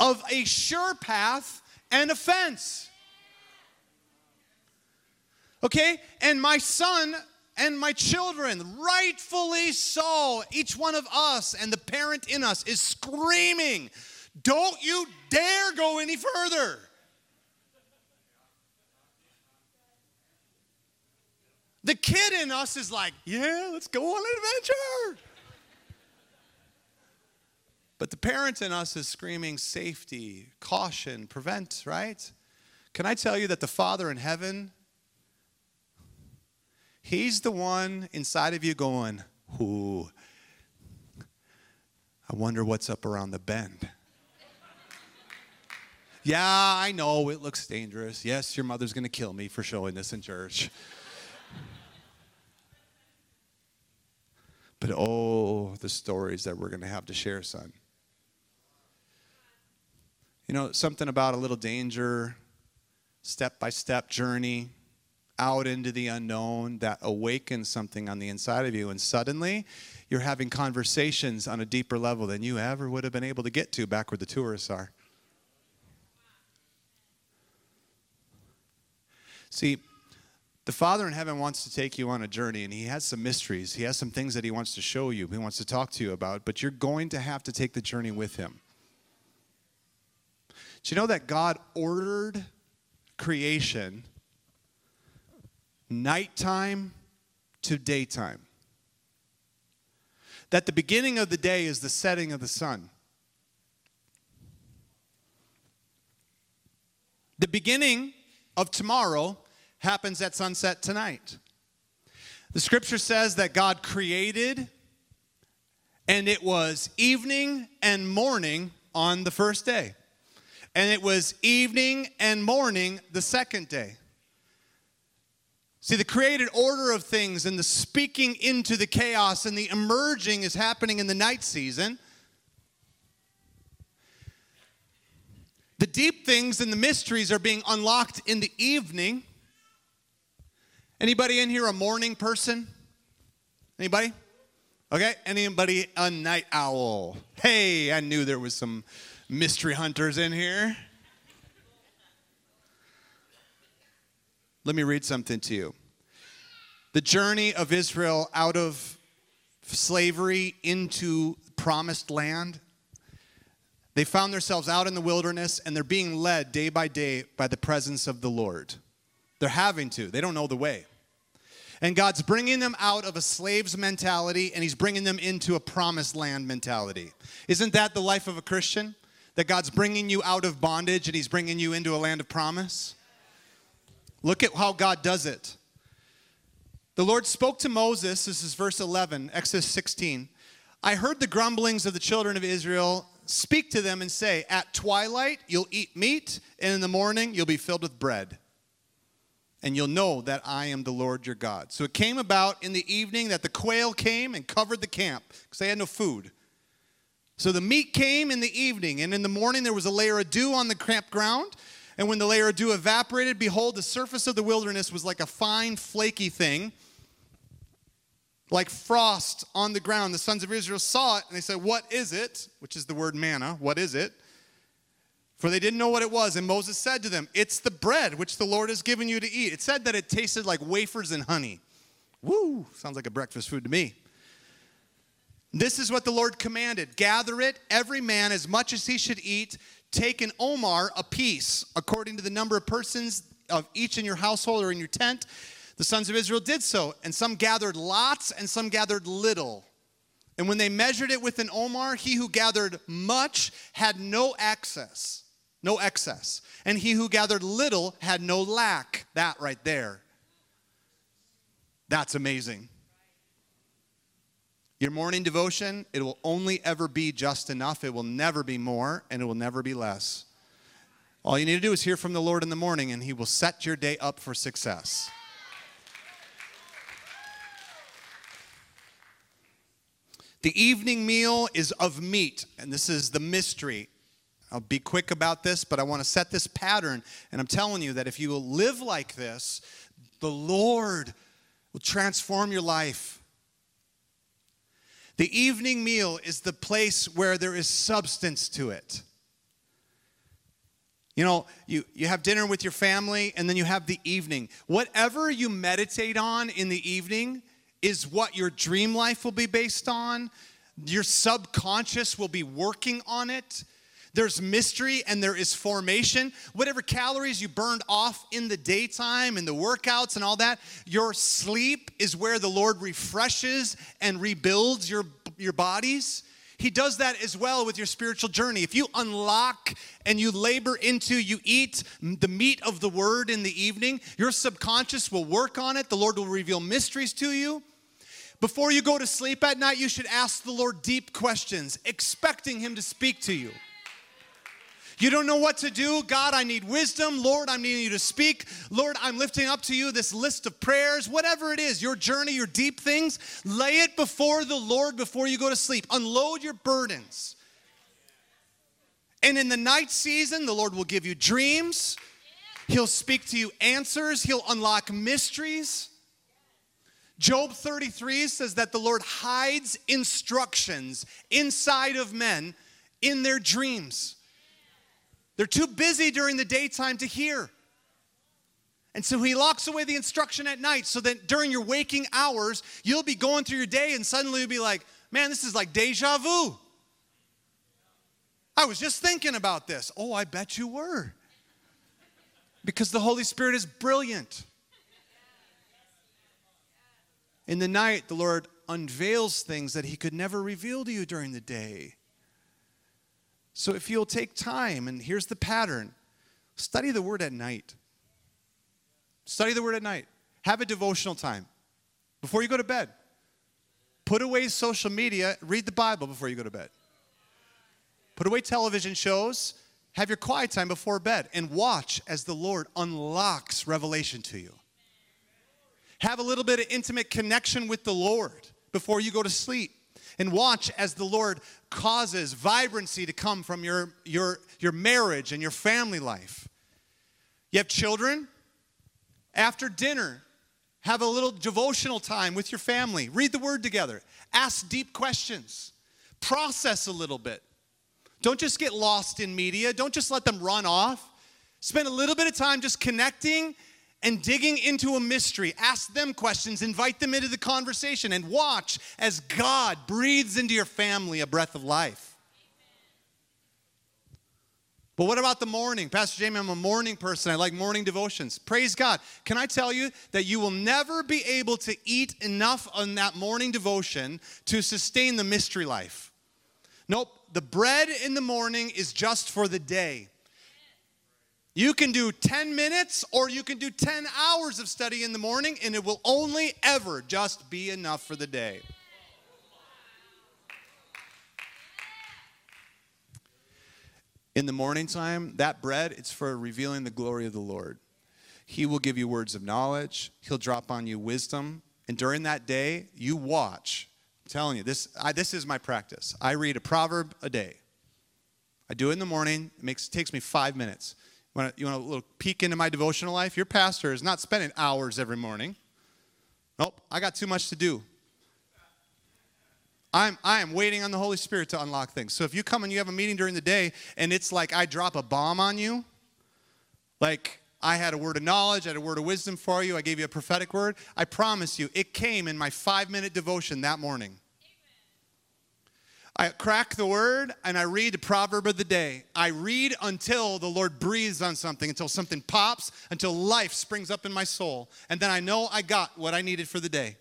of a sure path and a fence. Okay? And my son and my children, rightfully so, each one of us and the parent in us is screaming, don't you dare go any further. The kid in us is like, yeah, let's go on an adventure. But the parent in us is screaming safety, caution, prevent, right? Can I tell you that the Father in heaven, he's the one inside of you going, ooh, I wonder what's up around the bend. Yeah, I know it looks dangerous. Yes, your mother's going to kill me for showing this in church. But oh, the stories that we're going to have to share, son. You know, something about a little danger, step-by-step journey, out into the unknown that awakens something on the inside of you. And suddenly, you're having conversations on a deeper level than you ever would have been able to get to back where the tourists are. See, the Father in heaven wants to take you on a journey, and he has some mysteries. He has some things that he wants to show you, he wants to talk to you about, but you're going to have to take the journey with him. Do you know that God ordered creation nighttime to daytime? That the beginning of the day is the setting of the sun. The beginning of tomorrow happens at sunset tonight. The scripture says that God created, and it was evening and morning on the first day. And it was evening and morning the second day. See, the created order of things and the speaking into the chaos and the emerging is happening in the night season. The deep things and the mysteries are being unlocked in the evening. Anybody in here a morning person? Anybody? Okay. Anybody a night owl? Hey, I knew there was some mystery hunters in here. Let me read something to you. The journey of Israel out of slavery into promised land. They found themselves out in the wilderness, and they're being led day by day by the presence of the Lord. They're having to. They don't know the way. And God's bringing them out of a slave's mentality, and he's bringing them into a promised land mentality. Isn't that the life of a Christian? That God's bringing you out of bondage, and he's bringing you into a land of promise? Look at how God does it. The Lord spoke to Moses, this is verse eleven, Exodus sixteen. I heard the grumblings of the children of Israel. Speak to them and say, at twilight you'll eat meat, and in the morning you'll be filled with bread. And you'll know that I am the Lord your God. So it came about in the evening that the quail came and covered the camp, because they had no food. So the meat came in the evening, and in the morning there was a layer of dew on the camp ground. And when the layer of dew evaporated, behold, the surface of the wilderness was like a fine, flaky thing, like frost on the ground. The sons of Israel saw it, and they said, what is it? Which is the word manna. What is it? For they didn't know what it was. And Moses said to them, it's the bread which the Lord has given you to eat. It said that it tasted like wafers and honey. Woo! Sounds like a breakfast food to me. This is what the Lord commanded. Gather it, every man, as much as he should eat. Take an omer apiece, according to the number of persons of each in your household or in your tent. The sons of Israel did so, and some gathered lots, and some gathered little. And when they measured it with an omer, he who gathered much had no excess, no excess. And he who gathered little had no lack. That right there. That's amazing. Your morning devotion, it will only ever be just enough. It will never be more, and it will never be less. All you need to do is hear from the Lord in the morning, and he will set your day up for success. The evening meal is of meat, and this is the mystery. I'll be quick about this, but I want to set this pattern, and I'm telling you that if you will live like this, the Lord will transform your life. The evening meal is the place where there is substance to it. You know, you, you have dinner with your family, and then you have the evening. Whatever you meditate on in the evening is what your dream life will be based on. Your subconscious will be working on it. There's mystery and there is formation. Whatever calories you burned off in the daytime and the workouts and all that, your sleep is where the Lord refreshes and rebuilds your, your bodies. He does that as well with your spiritual journey. If you unlock and you labor into, you eat the meat of the word in the evening, your subconscious will work on it. The Lord will reveal mysteries to you. Before you go to sleep at night, you should ask the Lord deep questions, expecting him to speak to you. You don't know what to do. God, I need wisdom. Lord, I'm needing you to speak. Lord, I'm lifting up to you this list of prayers. Whatever it is, your journey, your deep things, lay it before the Lord before you go to sleep. Unload your burdens. And in the night season, the Lord will give you dreams. He'll speak to you answers. He'll unlock mysteries. Job thirty-three says that the Lord hides instructions inside of men in their dreams. They're too busy during the daytime to hear. And so he locks away the instruction at night so that during your waking hours, you'll be going through your day and suddenly you'll be like, man, this is like deja vu. I was just thinking about this. Oh, I bet you were. Because the Holy Spirit is brilliant. In the night, the Lord unveils things that he could never reveal to you during the day. So if you'll take time, and here's the pattern, study the word at night. Study the word at night. Have a devotional time before you go to bed. Put away social media. Read the Bible before you go to bed. Put away television shows. Have your quiet time before bed and watch as the Lord unlocks revelation to you. Have a little bit of intimate connection with the Lord before you go to sleep and watch as the Lord causes vibrancy to come from your, your, your marriage and your family life. You have children? After dinner, have a little devotional time with your family. Read the word together. Ask deep questions. Process a little bit. Don't just get lost in media. Don't just let them run off. Spend a little bit of time just connecting and digging into a mystery. Ask them questions, invite them into the conversation, and watch as God breathes into your family a breath of life. Amen. But what about the morning? Pastor Jamey, I'm a morning person. I like morning devotions. Praise God. Can I tell you that you will never be able to eat enough on that morning devotion to sustain the mystery life? Nope. The bread in the morning is just for the day. You can do ten minutes or you can do ten hours of study in the morning, and it will only ever just be enough for the day. In the morning time, that bread, it's for revealing the glory of the Lord. He will give you words of knowledge. He'll drop on you wisdom. And during that day, you watch. I'm telling you, this, I, this is my practice. I read a proverb a day. I do it in the morning. It makes, it takes me five minutes. Wanna, you want a little peek into my devotional life? Your pastor is not spending hours every morning. Nope, I got too much to do. I'm, I am waiting on the Holy Spirit to unlock things. So if you come and you have a meeting during the day and it's like I drop a bomb on you, like I had a word of knowledge, I had a word of wisdom for you, I gave you a prophetic word, I promise you, it came in my five-minute devotion that morning. I crack the word and I read the proverb of the day. I read until the Lord breathes on something, until something pops, until life springs up in my soul. And then I know I got what I needed for the day.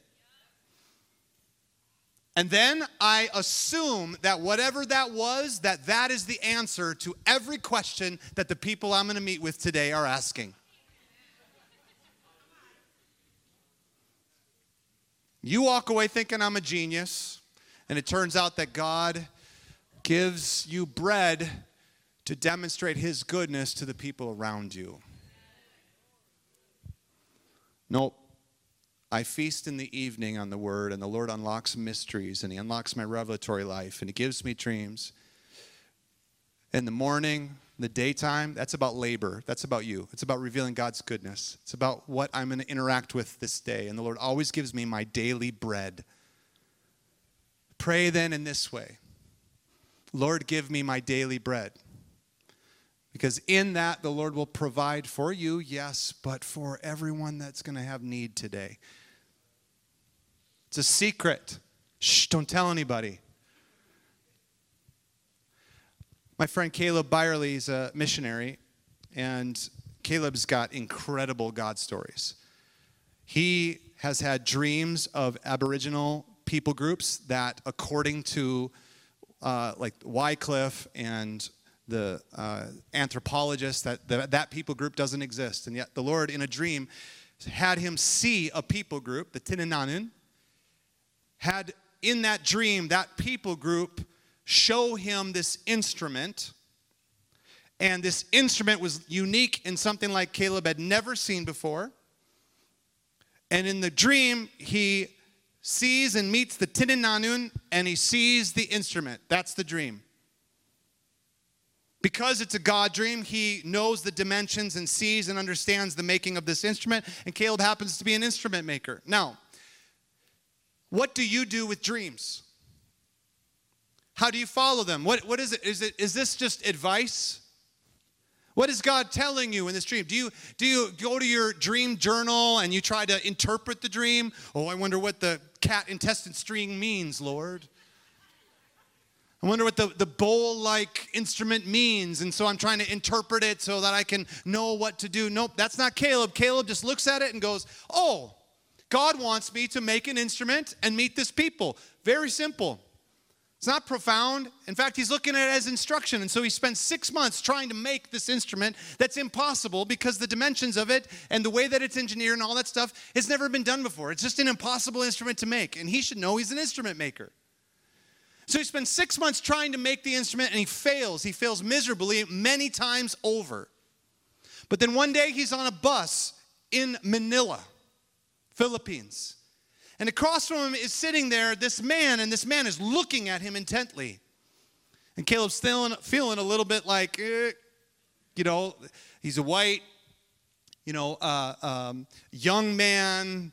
And then I assume that whatever that was, that that is the answer to every question that the people I'm going to meet with today are asking. You walk away thinking I'm a genius. And it turns out that God gives you bread to demonstrate his goodness to the people around you. Nope. I feast in the evening on the word, and the Lord unlocks mysteries, and he unlocks my revelatory life, and he gives me dreams. In the morning, the daytime, that's about labor. That's about you. It's about revealing God's goodness. It's about what I'm going to interact with this day. And the Lord always gives me my daily bread. Pray then in this way, Lord, give me my daily bread. Because in that, the Lord will provide for you, yes, but for everyone that's going to have need today. It's a secret. Shh, don't tell anybody. My friend Caleb Byerly is a missionary, and Caleb's got incredible God stories. He has had dreams of Aboriginal people groups that, according to uh, like Wycliffe and the uh, anthropologists, that, that that people group doesn't exist. And yet the Lord, in a dream, had him see a people group, the Tinananun, had in that dream that people group show him this instrument. And this instrument was unique in something like Caleb had never seen before. And in the dream, he sees and meets the Tinananun, and he sees the instrument. That's the dream. Because it's a God dream, he knows the dimensions and sees and understands the making of this instrument, and Caleb happens to be an instrument maker. Now, what do you do with dreams? How do you follow them? What, what is it? Is it, is this just advice? What is God telling you in this dream? Do you, do you go to your dream journal and you try to interpret the dream? Oh, I wonder what the cat intestine string means, Lord. I wonder what the, the bowl-like instrument means, and so I'm trying to interpret it so that I can know what to do. Nope, that's not Caleb. Caleb just looks at it and goes, oh, God wants me to make an instrument and meet this people. Very simple. It's not profound. In fact, he's looking at it as instruction. And so he spends six months trying to make this instrument that's impossible because the dimensions of it and the way that it's engineered and all that stuff has never been done before. It's just an impossible instrument to make. And he should know he's an instrument maker. So he spends six months trying to make the instrument, and he fails. He fails miserably many times over. But then one day he's on a bus in Manila, Philippines. And across from him is sitting there this man, and this man is looking at him intently. And Caleb's feeling, feeling a little bit like, eh, you know, he's a white, you know, uh, um, young man.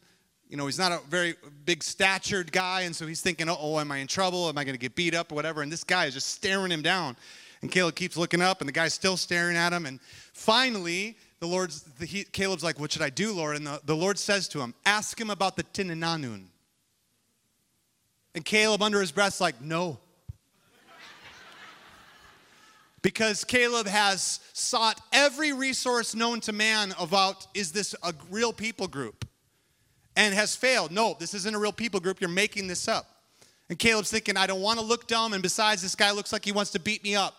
You know, he's not a very big statured guy, and so he's thinking, oh, am I in trouble? Am I going to get beat up or whatever? And this guy is just staring him down. And Caleb keeps looking up, and the guy's still staring at him. And finally, The Lord's, the, he, Caleb's like, what should I do, Lord? And the, the Lord says to him, ask him about the Tinananun. And Caleb, under his breath, is like, no. because Caleb has sought every resource known to man about, is this a real people group? And has failed. No, this isn't a real people group. You're making this up. And Caleb's thinking, I don't want to look dumb, and besides, this guy looks like he wants to beat me up.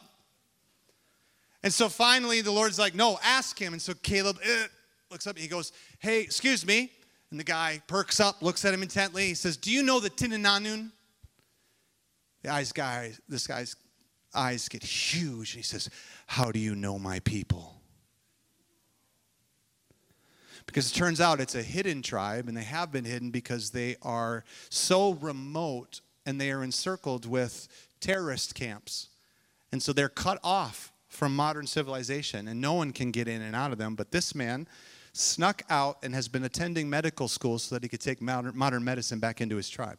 And so finally, the Lord's like, no, ask him. And so Caleb eh, looks up, and he goes, hey, excuse me. And the guy perks up, looks at him intently. He says, do you know the Tinananun? The eyes guy, this guy's eyes get huge. And he says, how do you know my people? Because it turns out it's a hidden tribe, and they have been hidden because they are so remote and they are encircled with terrorist camps. And so they're cut off from modern civilization, and no one can get in and out of them. But this man snuck out and has been attending medical school so that he could take modern, modern medicine back into his tribe.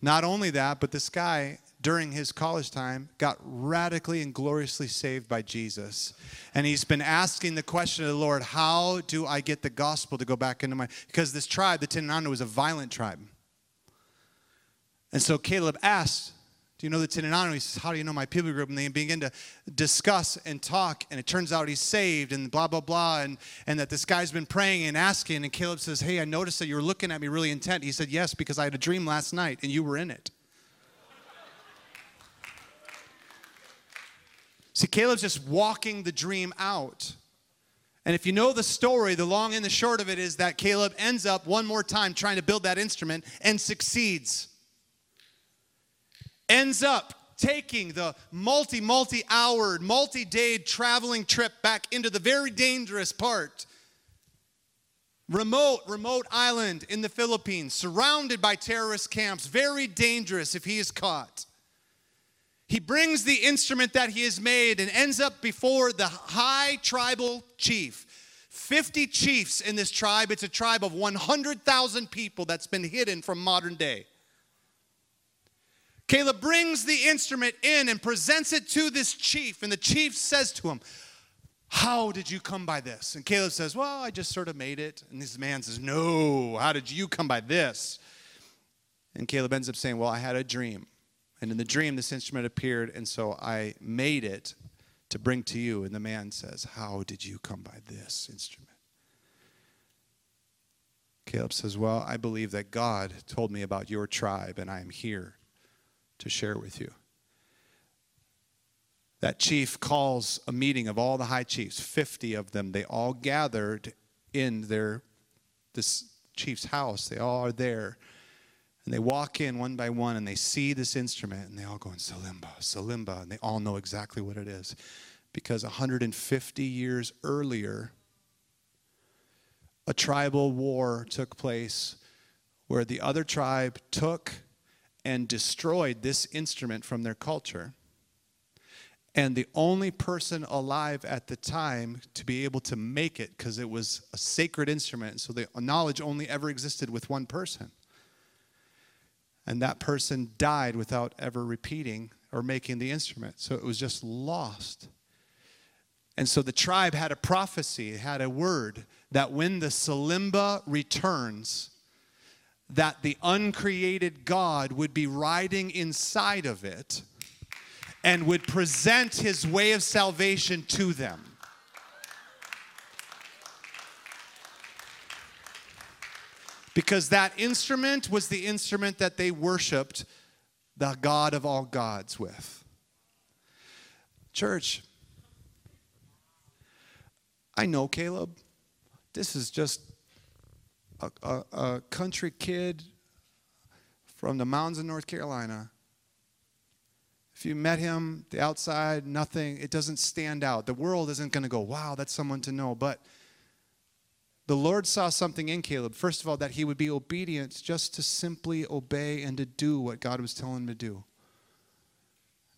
Not only that, but this guy, during his college time, got radically and gloriously saved by Jesus. And he's been asking the question of the Lord, how do I get the gospel to go back into my... Because this tribe, the Tinananun, was a violent tribe. And so Caleb asked, do you know the Tinananun? He says, how do you know my people group? And they begin to discuss and talk. And it turns out he's saved and blah, blah, blah. And, and that this guy's been praying and asking. And Caleb says, hey, I noticed that you were looking at me really intent. He said, yes, because I had a dream last night and you were in it. See, Caleb's just walking the dream out. And if you know the story, the long and the short of it is that Caleb ends up one more time trying to build that instrument and succeeds. Ends up taking the multi, multi-hour, multi-day traveling trip back into the very dangerous part. Remote, remote island in the Philippines, surrounded by terrorist camps, very dangerous if he is caught. He brings the instrument that he has made and ends up before the high tribal chief. fifty chiefs in this tribe. It's a tribe of one hundred thousand people that's been hidden from modern day. Caleb brings the instrument in and presents it to this chief. And the chief says to him, how did you come by this? And Caleb says, well, I just sort of made it. And this man says, no, how did you come by this? And Caleb ends up saying, well, I had a dream. And in the dream, this instrument appeared, and so I made it to bring to you. And the man says, how did you come by this instrument? Caleb says, well, I believe that God told me about your tribe, and I am here to share with you. That chief calls a meeting of all the high chiefs, fifty of them. They all gathered in their this chief's house. They all are there. And they walk in one by one, and they see this instrument, and they all go, Salimba, Salimba, and they all know exactly what it is. Because one hundred fifty years earlier, a tribal war took place where the other tribe took and destroyed this instrument from their culture. And the only person alive at the time to be able to make it, because it was a sacred instrument, so the knowledge only ever existed with one person. And that person died without ever repeating or making the instrument. So it was just lost. And so the tribe had a prophecy, had a word, that when the Salimba returns, that the uncreated God would be riding inside of it and would present his way of salvation to them. Because that instrument was the instrument that they worshiped the God of all gods with. Church, I know Caleb. This is just a, a, a country kid from the mountains of North Carolina. If you met him, the outside, nothing, it doesn't stand out. The world isn't going to go, wow, that's someone to know. But the Lord saw something in Caleb, first of all, that he would be obedient just to simply obey and to do what God was telling him to do.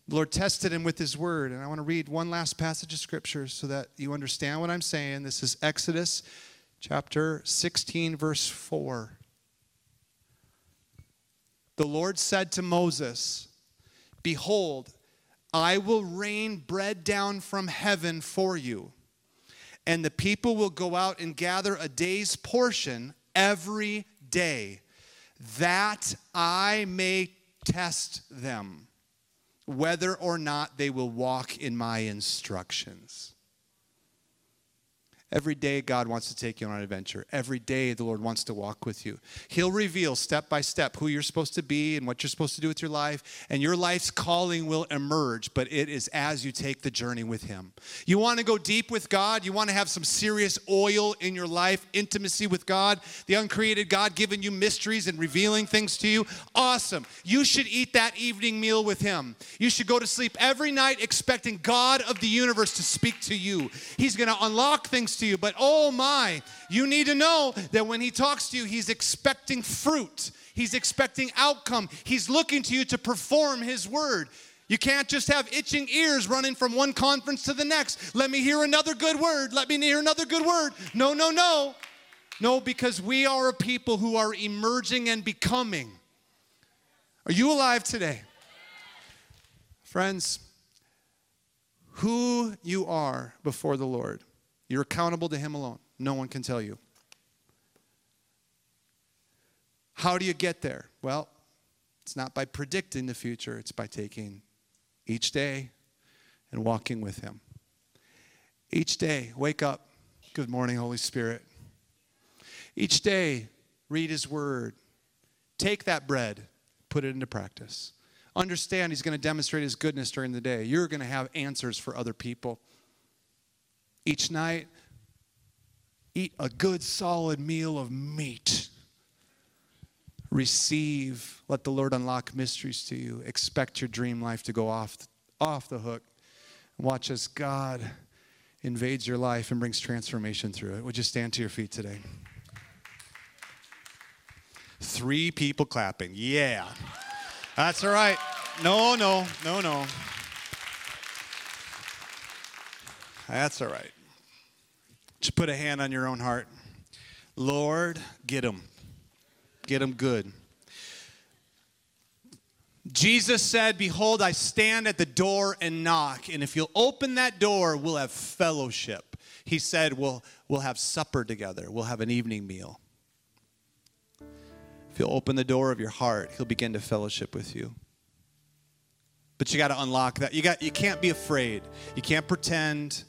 The Lord tested him with his word, and I want to read one last passage of Scripture so that you understand what I'm saying. This is Exodus chapter sixteen, verse four. The Lord said to Moses, behold, I will rain bread down from heaven for you. And the people will go out and gather a day's portion every day, that I may test them whether or not they will walk in my instructions. Every day God wants to take you on an adventure. Every day the Lord wants to walk with you. He'll reveal step by step who you're supposed to be and what you're supposed to do with your life. And your life's calling will emerge, but it is as you take the journey with him. You want to go deep with God? You want to have some serious oil in your life, intimacy with God, the uncreated God giving you mysteries and revealing things to you? Awesome. You should eat that evening meal with him. You should go to sleep every night expecting God of the universe to speak to you. He's going to unlock things to you. To you, but oh my, you need to know that when he talks to you, he's expecting fruit. He's expecting outcome. He's looking to you to perform his word. You can't just have itching ears running from one conference to the next. Let me hear another good word. Let me hear another good word. No, no, no. No, because we are a people who are emerging and becoming. Are you alive today? Friends, who you are before the Lord, you're accountable to him alone. No one can tell you. How do you get there? Well, it's not by predicting the future. It's by taking each day and walking with him. Each day, wake up. Good morning, Holy Spirit. Each day, read his word. Take that bread, put it into practice. Understand he's going to demonstrate his goodness during the day. You're going to have answers for other people. Each night, eat a good, solid meal of meat. Receive. Let the Lord unlock mysteries to you. Expect your dream life to go off, off the hook. Watch as God invades your life and brings transformation through it. Would you stand to your feet today? Three people clapping. Yeah. That's all right. No, no, no, no. That's all right. Just put a hand on your own heart. Lord, get them. Get them good. Jesus said, behold, I stand at the door and knock. And if you'll open that door, we'll have fellowship. He said, we'll, we'll have supper together. We'll have an evening meal. If you'll open the door of your heart, he'll begin to fellowship with you. But you got to unlock that. You got, you can't be afraid. You can't pretend.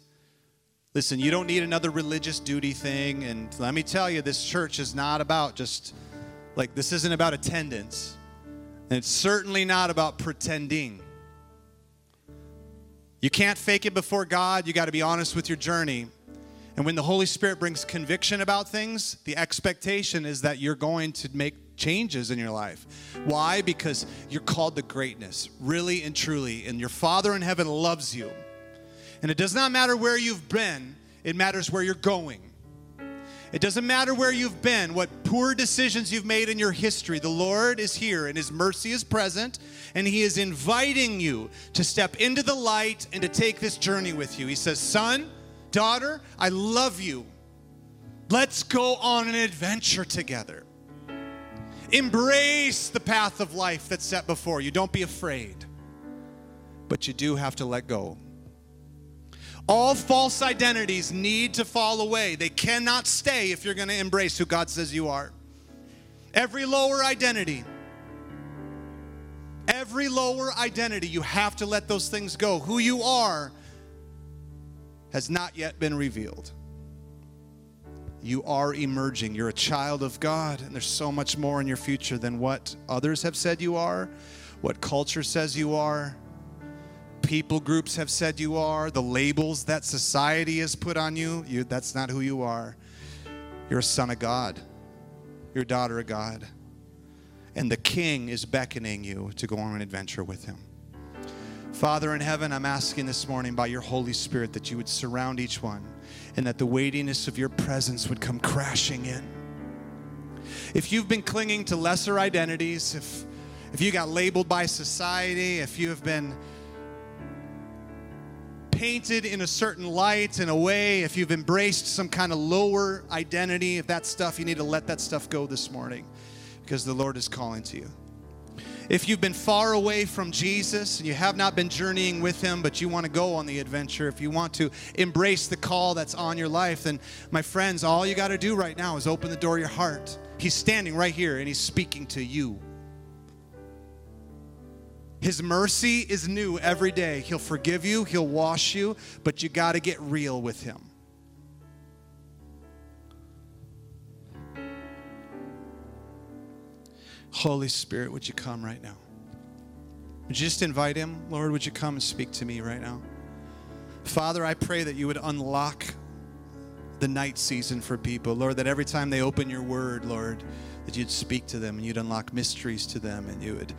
Listen, you don't need another religious duty thing. And let me tell you, this church is not about just, like, this isn't about attendance. And it's certainly not about pretending. You can't fake it before God. You got to be honest with your journey. And when the Holy Spirit brings conviction about things, the expectation is that you're going to make changes in your life. Why? Because you're called to greatness, really and truly. And your Father in heaven loves you. And it does not matter where you've been, it matters where you're going. It doesn't matter where you've been, what poor decisions you've made in your history. The Lord is here and his mercy is present, and he is inviting you to step into the light and to take this journey with you. He says, son, daughter, I love you. Let's go on an adventure together. Embrace the path of life that's set before you. Don't be afraid, but you do have to let go. All false identities need to fall away. They cannot stay if you're going to embrace who God says you are. Every lower identity, every lower identity, you have to let those things go. Who you are has not yet been revealed. You are emerging. You're a child of God, and there's so much more in your future than what others have said you are, what culture says you are, people groups have said you are, the labels that society has put on you. You, that's not who you are. You're a son of God. You're a daughter of God. And the King is beckoning you to go on an adventure with him. Father in heaven, I'm asking this morning by your Holy Spirit that you would surround each one and that the weightiness of your presence would come crashing in. If you've been clinging to lesser identities, if, if you got labeled by society, if you have been painted in a certain light, in a way, if you've embraced some kind of lower identity, if that stuff, you need to let that stuff go this morning because the Lord is calling to you. If you've been far away from Jesus and you have not been journeying with him, but you want to go on the adventure, if you want to embrace the call that's on your life, then, my friends, all you got to do right now is open the door of your heart. He's standing right here, and he's speaking to you. His mercy is new every day. He'll forgive you, he'll wash you, but you got to get real with him. Holy Spirit, would you come right now? Would you just invite him? Lord, would you come and speak to me right now? Father, I pray that you would unlock the night season for people. Lord, that every time they open your word, Lord, that you'd speak to them and you'd unlock mysteries to them and you would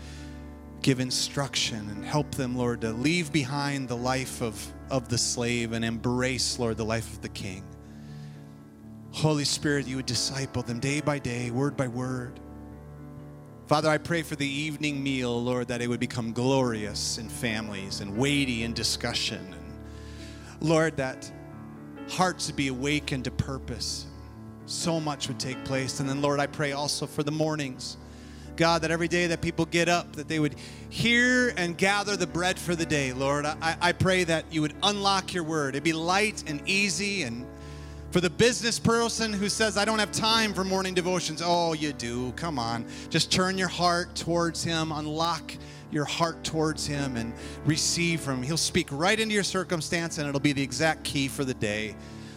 give instruction and help them, Lord, to leave behind the life of, of the slave and embrace, Lord, the life of the king. Holy Spirit, you would disciple them day by day, word by word. Father, I pray for the evening meal, Lord, that it would become glorious in families and weighty in discussion. And Lord, that hearts would be awakened to purpose. So much would take place. And then, Lord, I pray also for the mornings. God, that every day that people get up, that they would hear and gather the bread for the day. Lord, I, I pray that you would unlock your word. It'd be light and easy. And for the business person who says, I don't have time for morning devotions. Oh, you do. Come on. Just turn your heart towards him. Unlock your heart towards him and receive from him. He'll speak right into your circumstance, and it'll be the exact key for the day.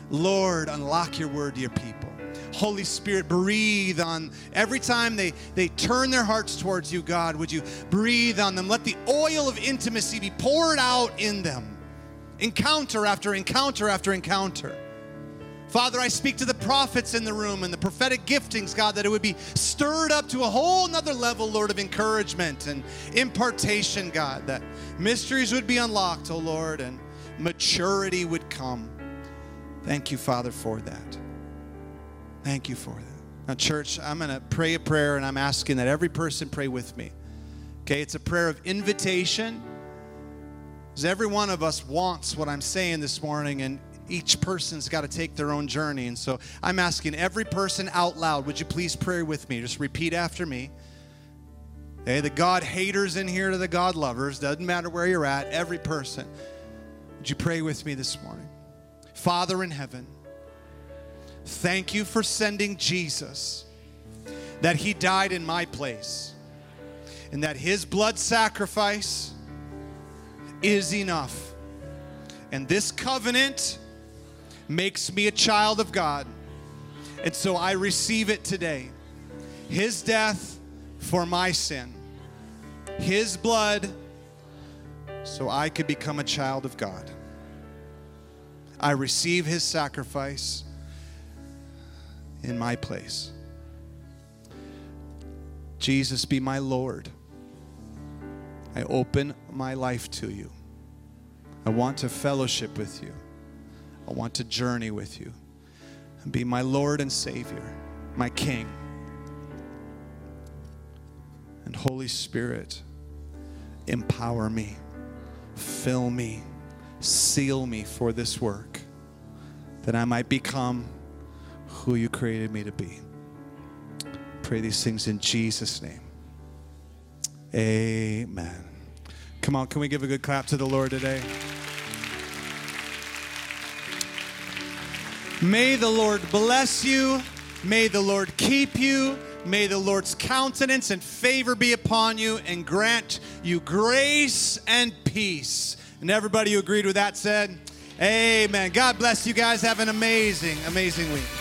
Lord, unlock your word to your people. Holy Spirit, breathe on every time they, they turn their hearts towards you, God, would you breathe on them? Let the oil of intimacy be poured out in them. Encounter after encounter after encounter. Father, I speak to the prophets in the room and the prophetic giftings, God, that it would be stirred up to a whole nother level, Lord, of encouragement and impartation, God, that mysteries would be unlocked, oh Lord, and maturity would come. Thank you, Father, for that. Thank you for that. Now, church, I'm going to pray a prayer, and I'm asking that every person pray with me. Okay, it's a prayer of invitation, because every one of us wants what I'm saying this morning, and each person's got to take their own journey. And so I'm asking every person out loud, would you please pray with me? Just repeat after me. Hey, the God haters in here to the God lovers, doesn't matter where you're at, every person. Would you pray with me this morning? Father in heaven, thank you for sending Jesus, that he died in my place, and that his blood sacrifice is enough. And this covenant makes me a child of God. And so I receive it today. His death for my sin. His blood so I could become a child of God. I receive his sacrifice in my place. Jesus, be my Lord. I open my life to you. I want to fellowship with you. I want to journey with you. And be my Lord and Savior, my King. And Holy Spirit, empower me, fill me, seal me for this work, that I might become who you created me to be. Pray these things in Jesus' name. Amen. Come on, can we give a good clap to the Lord today? May the Lord bless you. May the Lord keep you. May the Lord's countenance and favor be upon you and grant you grace and peace. And everybody who agreed with that said, amen. God bless you guys. Have an amazing, amazing week.